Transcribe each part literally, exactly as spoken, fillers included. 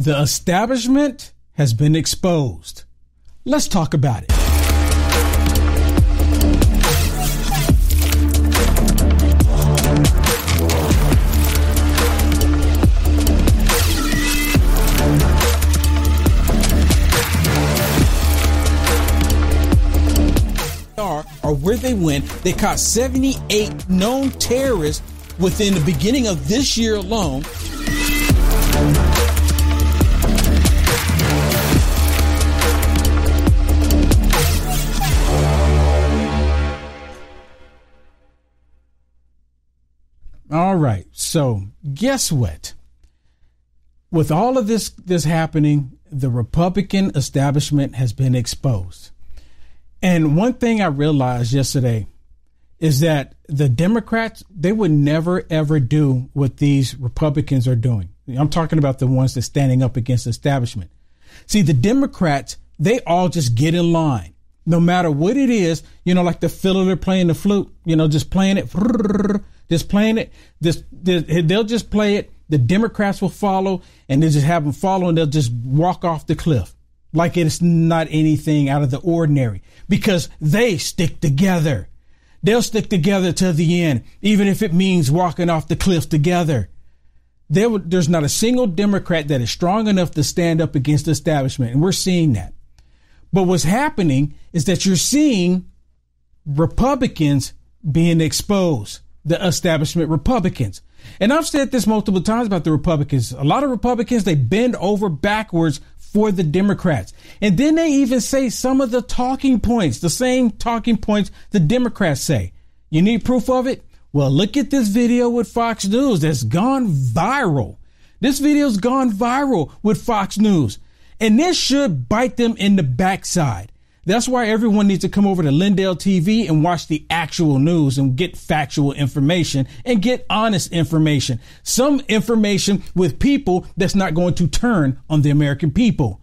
The establishment has been exposed. Let's talk about it. Or where they went, they caught seventy-eight known terrorists within the beginning of this year alone. All right. So guess what? With all of this, this happening, the Republican establishment has been exposed. And one thing I realized yesterday is that the Democrats, they would never, ever do what these Republicans are doing. I'm talking about the ones that's standing up against the establishment. See, the Democrats, they all just get in line no matter what it is. You know, like the fiddler playing the flute, you know, just playing it, just playing it. This, this they'll just play it. The Democrats will follow, and they just have them follow, and they'll just walk off the cliff. Like it's not anything out of the ordinary, because they stick together. They'll stick together to the end, even if it means walking off the cliff together. There, there's not a single Democrat that is strong enough to stand up against the establishment. And we're seeing that. But what's happening is that you're seeing Republicans being exposed, the establishment Republicans. And I've said this multiple times about the Republicans. A lot of Republicans, they bend over backwards for the Democrats. And then they even say some of the talking points, the same talking points the Democrats say. You need proof of it? Well, look at this video with Fox News that's gone viral. This video's gone viral with Fox News. And this should bite them in the backside. That's why everyone needs to come over to Lindell T V and watch the actual news and get factual information and get honest information. Some information with people that's not going to turn on the American people.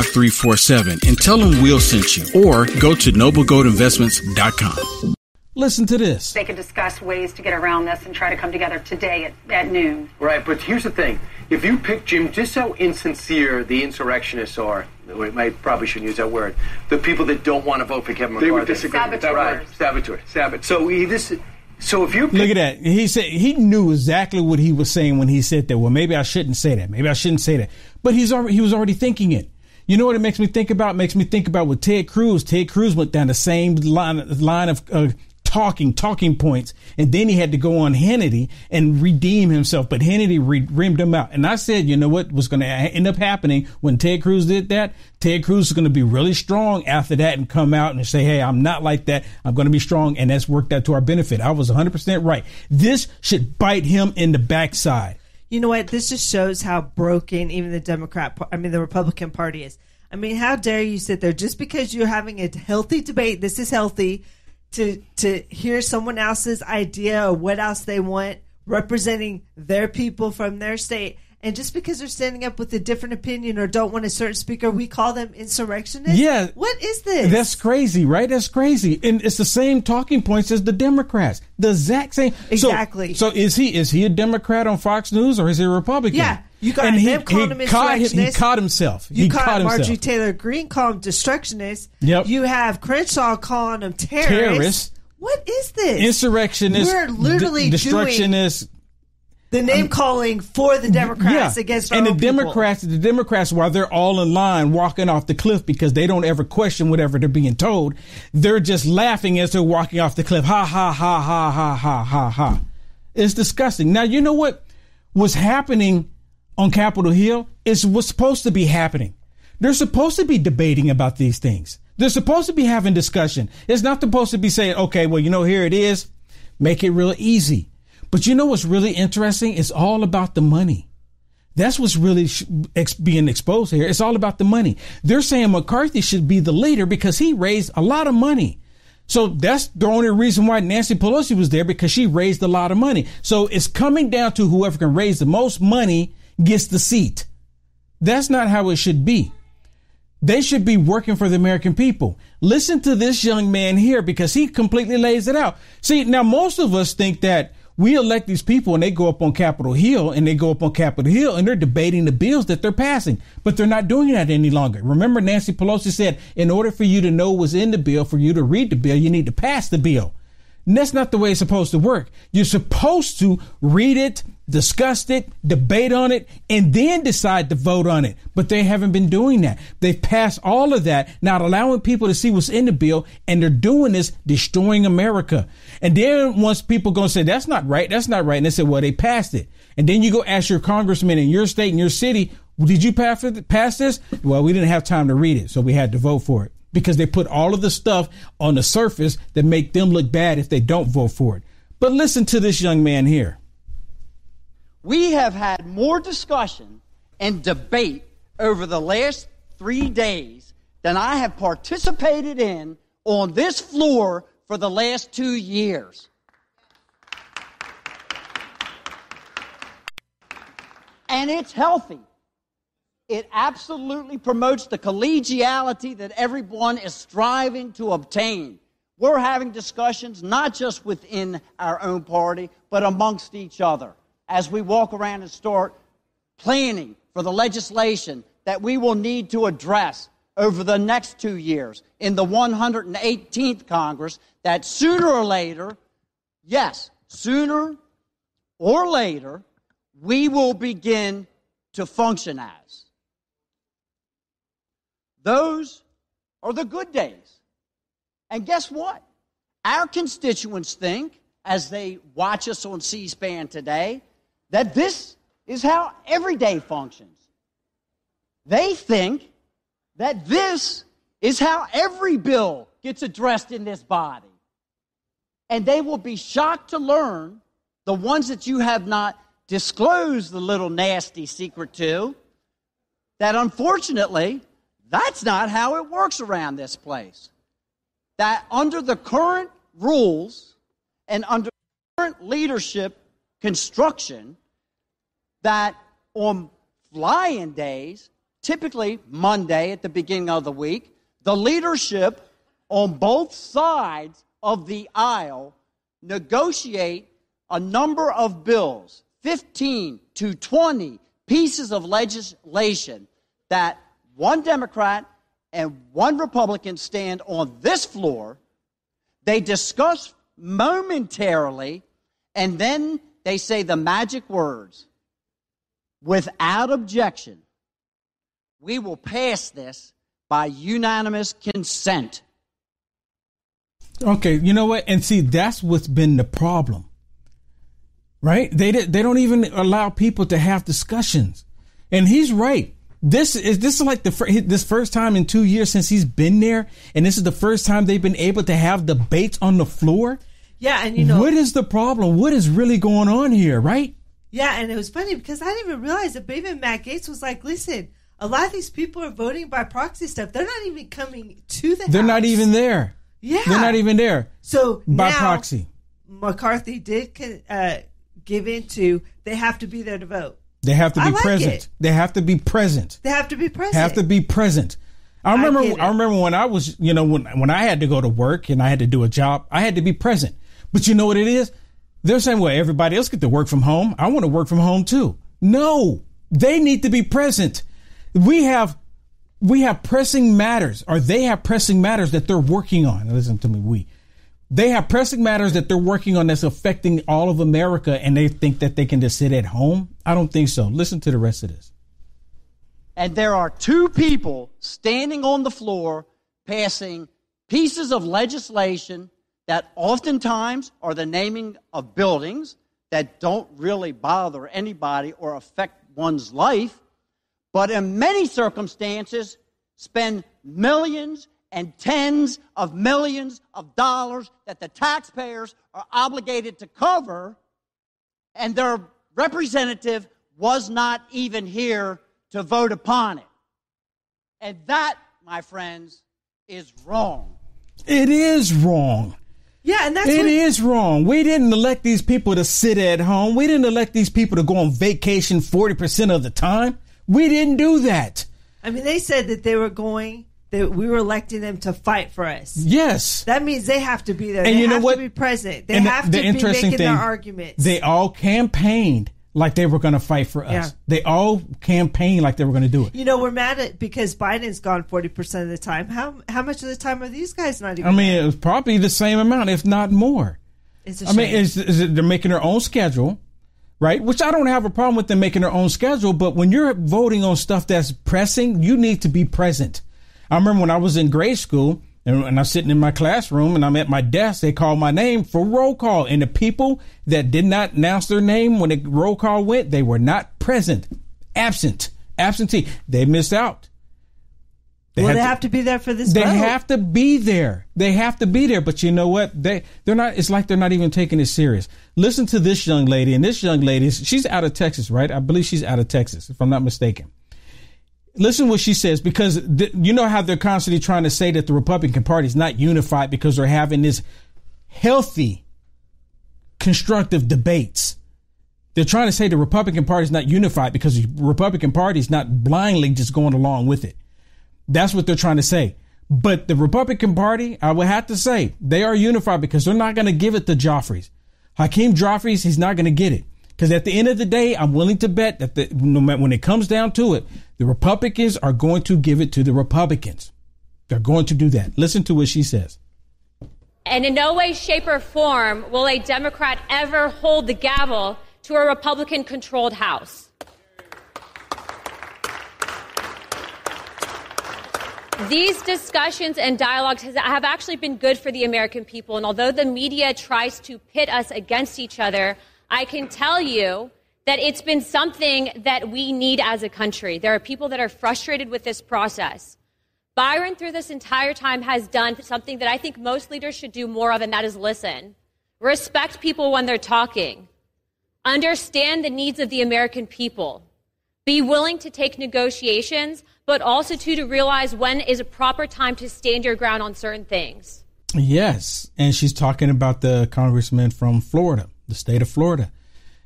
five three four seven and tell them Will sent you, or go to noble gold investments dot com. Listen to this. They can discuss ways to get around this and try to come together today at, at noon. Right, but here's the thing. If you pick, Jim, just how insincere the insurrectionists are, I probably shouldn't use that word, the people that don't want to vote for Kevin McCarthy. They would disagree. Saboteurs. Right. Saboteur. Saboteur. So he, this... So if you pick- look at that, he said he knew exactly what he was saying when he said that. Well, maybe I shouldn't say that. Maybe I shouldn't say that. But he's already, he was already thinking it. You know what it makes me think about? It makes me think about with Ted Cruz. Ted Cruz went down the same line, line of uh, talking, talking points. And then he had to go on Hannity and redeem himself. But Hannity re- reamed him out. And I said, you know what was going to end up happening when Ted Cruz did that? Ted Cruz is going to be really strong after that and come out and say, hey, I'm not like that. I'm going to be strong. And that's worked out to our benefit. I was one hundred percent right. This should bite him in the backside. You know what? This just shows how broken even the Democrat, I mean, the Republican Party is. I mean, how dare you sit there just because you're having a healthy debate? This is healthy to to hear someone else's idea or what else they want, representing their people from their state. And just because they're standing up with a different opinion or don't want a certain speaker, we call them insurrectionists? Yeah. What is this? That's crazy, right? That's crazy. And it's the same talking points as the Democrats. The exact same. Exactly. So, so is he is he a Democrat on Fox News, or is he a Republican? Yeah. You got and him, he, him calling him insurrectionist. He caught himself. You he caught, caught himself. Marjorie Taylor Greene calling him destructionist. Yep. You have Crenshaw calling him terrorist. Terrorist. What is this? Insurrectionist. We're literally d- destructionist. Doing the name calling for the Democrats yeah. against our and the own Democrats, people. The Democrats, while they're all in line walking off the cliff because they don't ever question whatever they're being told, they're just laughing as they're walking off the cliff. Ha ha ha ha ha ha ha ha. It's disgusting. Now you know what was happening on Capitol Hill is what's supposed to be happening. They're supposed to be debating about these things. They're supposed to be having discussion. It's not supposed to be saying, okay, well, you know, here it is. Make it real easy. But you know what's really interesting? It's all about the money. That's what's really sh- ex- being exposed here. It's all about the money. They're saying McCarthy should be the leader because he raised a lot of money. So that's the only reason why Nancy Pelosi was there, because she raised a lot of money. So it's coming down to whoever can raise the most money gets the seat. That's not how it should be. They should be working for the American people. Listen to this young man here, because he completely lays it out. See, now most of us think that we elect these people and they go up on Capitol Hill and they go up on Capitol Hill and they're debating the bills that they're passing, but they're not doing that any longer. Remember, Nancy Pelosi said, in order for you to know what's in the bill, for you to read the bill, you need to pass the bill. And that's not the way it's supposed to work. You're supposed to read it, discuss it, debate on it, and then decide to vote on it. But they haven't been doing that. They've passed all of that, not allowing people to see what's in the bill, and they're doing this, destroying America. And then once people go and say, that's not right, that's not right, and they say, well, they passed it. And then you go ask your congressman in your state and your city, well, did you pass, it, pass this? Well, we didn't have time to read it, so we had to vote for it. Because they put all of the stuff on the surface that make them look bad if they don't vote for it. But listen to this young man here. We have had more discussion and debate over the last three days than I have participated in on this floor for the last two years. And it's healthy. It absolutely promotes the collegiality that everyone is striving to obtain. We're having discussions not just within our own party, but amongst each other, as we walk around and start planning for the legislation that we will need to address over the next two years in the one hundred eighteenth Congress, that sooner or later, yes, sooner or later, we will begin to function as. Those are the good days. And guess what? Our constituents think, as they watch us on C-SPAN today, that this is how every day functions. They think that this is how every bill gets addressed in this body. And they will be shocked to learn the ones that you have not disclosed the little nasty secret to, that unfortunately, that's not how it works around this place. That under the current rules and under current leadership construction, that on fly-in days, typically Monday at the beginning of the week, the leadership on both sides of the aisle negotiate a number of bills, fifteen to twenty pieces of legislation that one Democrat and one Republican stand on this floor, they discuss momentarily, and then they say the magic words. Without objection, we will pass this by unanimous consent. Okay, you know what? And see, that's what's been the problem, right? They did, they don't even allow people to have discussions. And he's right. This is this is like the fir- this first time in two years since he's been there, and this is the first time they've been able to have debates on the floor. Yeah, and you know what is the problem? What is really going on here, right? Yeah, and it was funny because I didn't even realize that even Matt Gaetz was like, listen, a lot of these people are voting by proxy stuff. They're not even coming to the They're house. Not even there. Yeah. They're not even there. So by now, proxy. McCarthy did uh, give in to they have to be there to vote. They have to be like present. It. They have to be present. They have to be present. Have to be present. I remember I, I remember when I was, you know, when when I had to go to work and I had to do a job, I had to be present. But you know what it is? They're saying, well, everybody else get to work from home. I want to work from home, too. No, they need to be present. We have we have pressing matters, or they have pressing matters that they're working on. Listen to me. We they have pressing matters that they're working on that's affecting all of America. And they think that they can just sit at home. I don't think so. Listen to the rest of this. And there are two people standing on the floor passing pieces of legislation that oftentimes are the naming of buildings that don't really bother anybody or affect one's life, but in many circumstances spend millions and tens of millions of dollars that the taxpayers are obligated to cover, and their representative was not even here to vote upon it. And that, my friends, is wrong. It is wrong. Yeah, and that's it what is wrong. We didn't elect these people to sit at home. We didn't elect these people to go on vacation forty percent of the time. We didn't do that. I mean, they said that they were going, that we were electing them to fight for us. Yes. That means they have to be there. And they you have know what? to be present. They and have the, the to be making thing, their arguments. They all campaigned like they were going to fight for us. Yeah. They all campaigned like they were going to do it. You know, we're mad at because Biden's gone forty percent of the time. How how much of the time are these guys not even I mean, mad? It was probably the same amount, if not more. It's a shame. I mean, it's, it's, they're making their own schedule. Right, which I don't have a problem with them making their own schedule, but when you're voting on stuff that's pressing, you need to be present. I remember when I was in grade school and, and I'm sitting in my classroom and I'm at my desk, they called my name for roll call. And the people that did not announce their name when the roll call went, they were not present, absent, absentee. They missed out. They well, have they to, have to be there for this. They vote. have to be there. They have to be there. But you know what? They they're not. It's like they're not even taking it serious. Listen to this young lady. And this young lady, she's out of Texas, right? I believe she's out of Texas, if I'm not mistaken. Listen what she says, because th- you know how they're constantly trying to say that the Republican Party is not unified because they're having this healthy, constructive debates. They're trying to say the Republican Party is not unified because the Republican Party is not blindly just going along with it. That's what they're trying to say. But the Republican Party, I would have to say, they are unified because they're not going to give it to Jeffries. Hakeem Jeffries, he's not going to get it. Because at the end of the day, I'm willing to bet that the, when it comes down to it, the Republicans are going to give it to the Republicans. They're going to do that. Listen to what she says. And in no way, shape, or form will a Democrat ever hold the gavel to a Republican-controlled House. These discussions and dialogues have actually been good for the American people. And although the media tries to pit us against each other, I can tell you that it's been something that we need as a country. There are people that are frustrated with this process. Byron, through this entire time, has done something that I think most leaders should do more of, and that is listen. Respect people when they're talking. Understand the needs of the American people. Be willing to take negotiations, but also too, to realize when is a proper time to stand your ground on certain things. Yes. And she's talking about the congressman from Florida, the state of Florida.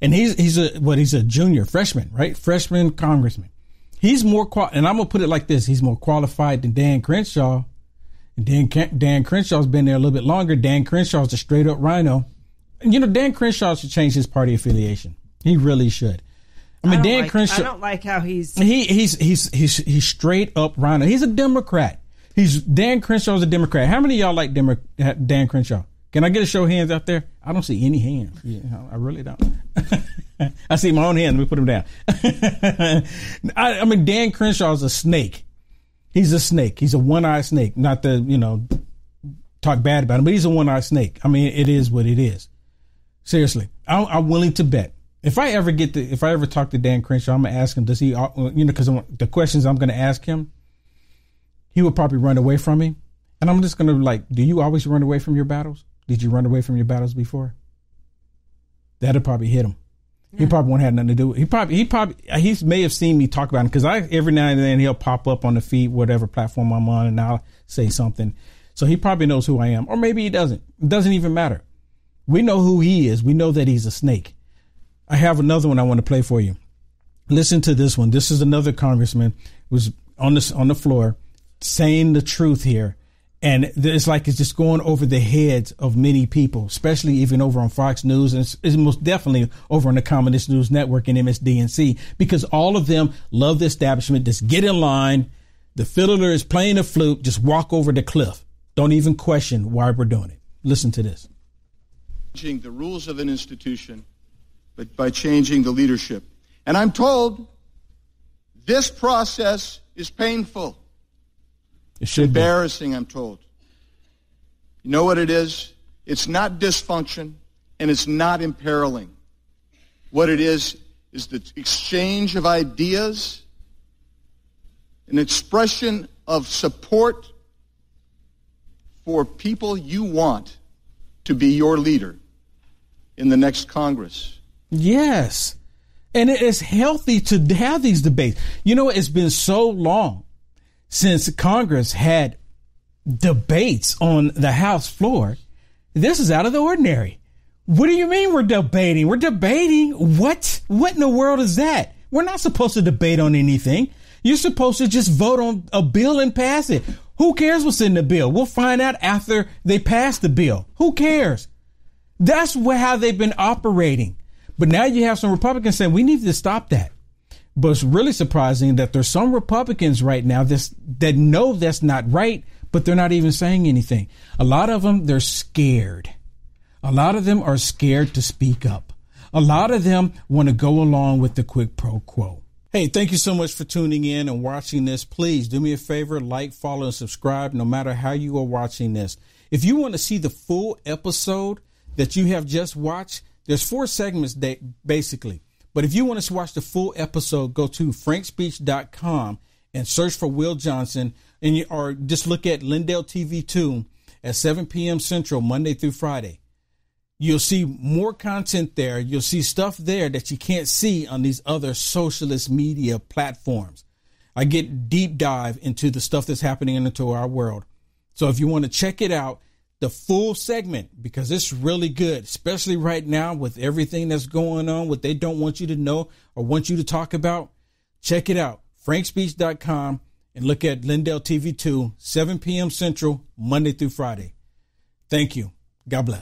And he's he's a what he's a junior freshman, right? Freshman congressman. He's more qual- and I'm going to put it like this. He's more qualified than Dan Crenshaw. And Dan, Dan Crenshaw's been there a little bit longer. Dan Crenshaw's a straight up rhino. And, you know, Dan Crenshaw should change his party affiliation. He really should. I mean, I Dan like, Crenshaw. I don't like how he's he he's he's he's he's straight up rhino. He's a Democrat. He's Dan Crenshaw's a Democrat. How many of y'all like Demo, Dan Crenshaw? Can I get a show of hands out there? I don't see any hands. Yeah, I really don't. I see my own hands. Let me put them down. I, I mean, Dan Crenshaw's a snake. He's a snake. He's a one-eyed snake. Not to, you know, talk bad about him, but he's a one-eyed snake. I mean, it is what it is. Seriously, I, I'm willing to bet. If I ever get to, if I ever talk to Dan Crenshaw, I'm going to ask him, does he, you know, because the questions I'm going to ask him, he would probably run away from me. And I'm just going to like, do you always run away from your battles? Did you run away from your battles before? That'll probably hit him. Yeah. He probably won't have nothing to do with it. He probably, he probably, he may have seen me talk about him because I, every now and then he'll pop up on the feed, whatever platform I'm on, and I'll say something. So he probably knows who I am, or maybe he doesn't. It doesn't even matter. We know who he is. We know that he's a snake. I have another one I want to play for you. Listen to this one. This is another congressman who's on this on the floor saying the truth here. And it's like it's just going over the heads of many people, especially even over on Fox News. And it's, it's most definitely over on the Communist News Network and M S D N C, because all of them love the establishment. Just get in line. The fiddler is playing the flute. Just walk over the cliff. Don't even question why we're doing it. Listen to this. The rules of an institution, but by changing the leadership. And I'm told this process is painful. It should it's embarrassing, be. I'm told. You know what it is? It's not dysfunction, and it's not imperiling. What it is is the exchange of ideas, an expression of support for people you want to be your leader in the next Congress. Yes. And it is healthy to have these debates. You know, it's been so long since Congress had debates on the House floor. This is out of the ordinary. What do you mean we're debating? We're debating what? What in the world is that? We're not supposed to debate on anything. You're supposed to just vote on a bill and pass it. Who cares what's in the bill? We'll find out after they pass the bill. Who cares? That's how they've been operating. But now you have some Republicans saying we need to stop that. But it's really surprising that there's some Republicans right now that's, that know that's not right, but they're not even saying anything. A lot of them, they're scared. A lot of them are scared to speak up. A lot of them want to go along with the quid pro quo. Hey, thank you so much for tuning in and watching this. Please do me a favor, like, follow, and subscribe, no matter how you are watching this. If you want to see the full episode that you have just watched, there's four segments that basically. But if you want to watch the full episode, go to frank speech dot com and search for Will Johnson, and you, or just look at Lindell T V two at seven p.m. Central, Monday through Friday. You'll see more content there. You'll see stuff there that you can't see on these other socialist media platforms. I get deep dive into the stuff that's happening into our world. So if you want to check it out, the full segment, because it's really good, especially right now with everything that's going on, what they don't want you to know or want you to talk about, check it out. frank speech dot com and look at Lindell T V two, seven p.m. Central, Monday through Friday. Thank you. God bless.